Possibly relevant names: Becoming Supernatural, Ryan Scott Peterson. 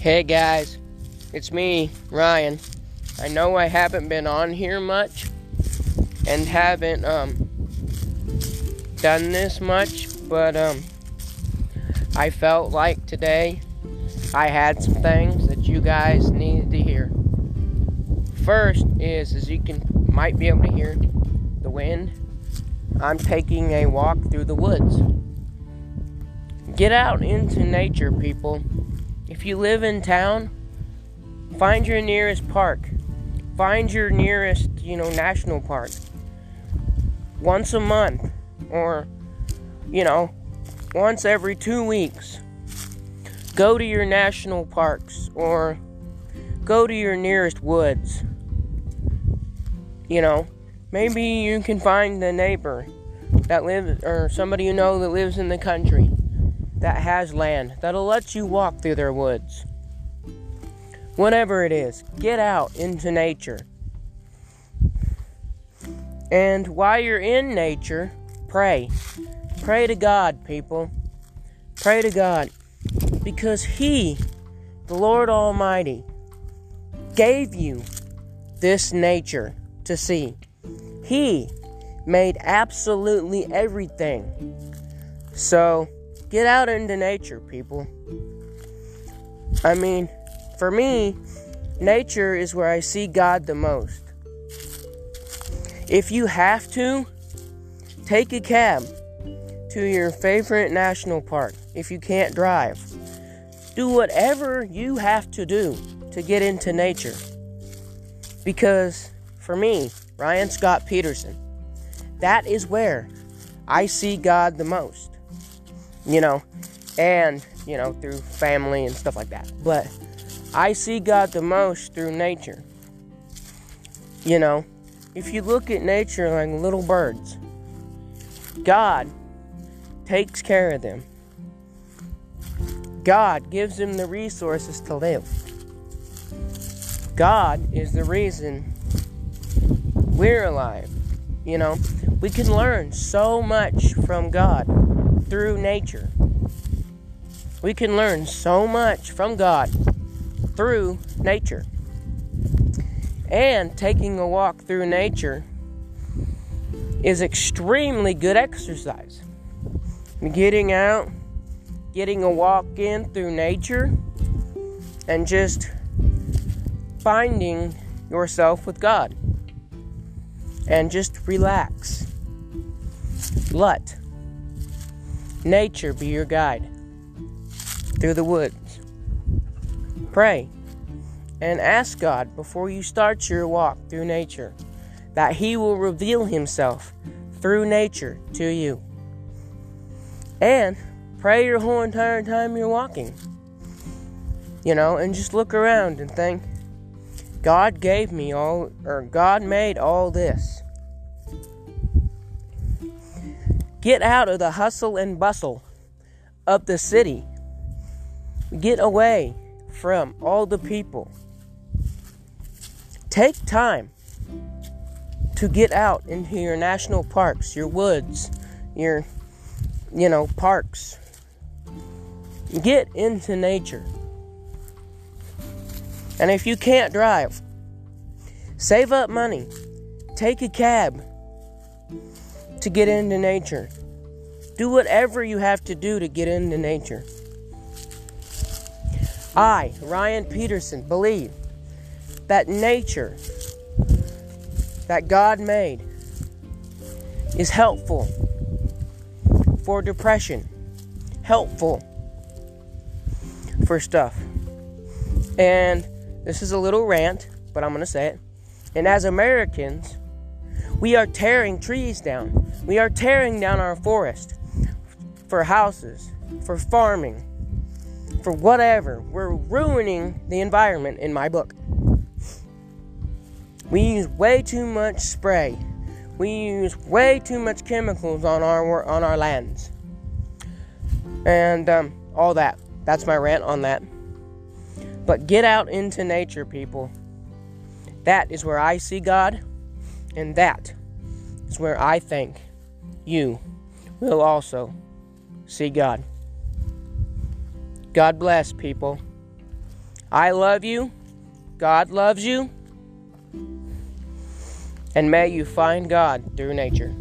Hey guys, it's me, Ryan. I know I haven't been on here much and haven't done this much, but I felt like today I had some things that you guys needed to hear. First is, as you might be able to hear the wind, I'm taking a walk through the woods. Get out into nature, people. If you live in town, find your nearest park. Find your nearest, national park. Once a month, or, once every 2 weeks. Go to your national parks, or go to your nearest woods. Maybe you can find the neighbor that lives, or somebody you know that lives in the country, that has land, that'll let you walk through their woods. Whatever it is, get out into nature. And while you're in nature, pray. Pray to God, people. Pray to God. Because He, the Lord Almighty, gave you this nature to see. He made absolutely everything. So, get out into nature, people. I mean, for me, nature is where I see God the most. If you have to, take a cab to your favorite national park if you can't drive. Do whatever you have to do to get into nature. Because, for me, Ryan Scott Peterson, that is where I see God the most. And through family and stuff like that. But I see God the most through nature. If you look at nature like little birds, God takes care of them. God gives them the resources to live. God is the reason we're alive. We can learn so much from God through nature. We can learn so much from God through nature. And taking a walk through nature is extremely good exercise. Getting out, getting a walk in through nature, and just finding yourself with God. And just relax. Let nature be your guide through the woods. Pray and ask God before you start your walk through nature that He will reveal Himself through nature to you. And pray your whole entire time you're walking. And just look around and think, God made all this. Get out of the hustle and bustle of the city. Get away from all the people. Take time to get out into your national parks, your woods, your, parks. Get into nature. And if you can't drive, save up money. Take a cab to get into nature. Do whatever you have to do to get into nature. I, Ryan Peterson, believe that nature that God made is helpful for depression, helpful for stuff. And this is a little rant, but I'm going to say it. And as Americans, we are tearing trees down. We are tearing down our forest for houses, for farming, for whatever. We're ruining the environment in my book. We use way too much spray. We use way too much chemicals on our lands. And all that. That's my rant on that. But get out into nature, people. That is where I see God, and that is where I think you will also see God. God bless, people. I love you, God loves you, and may you find God through nature.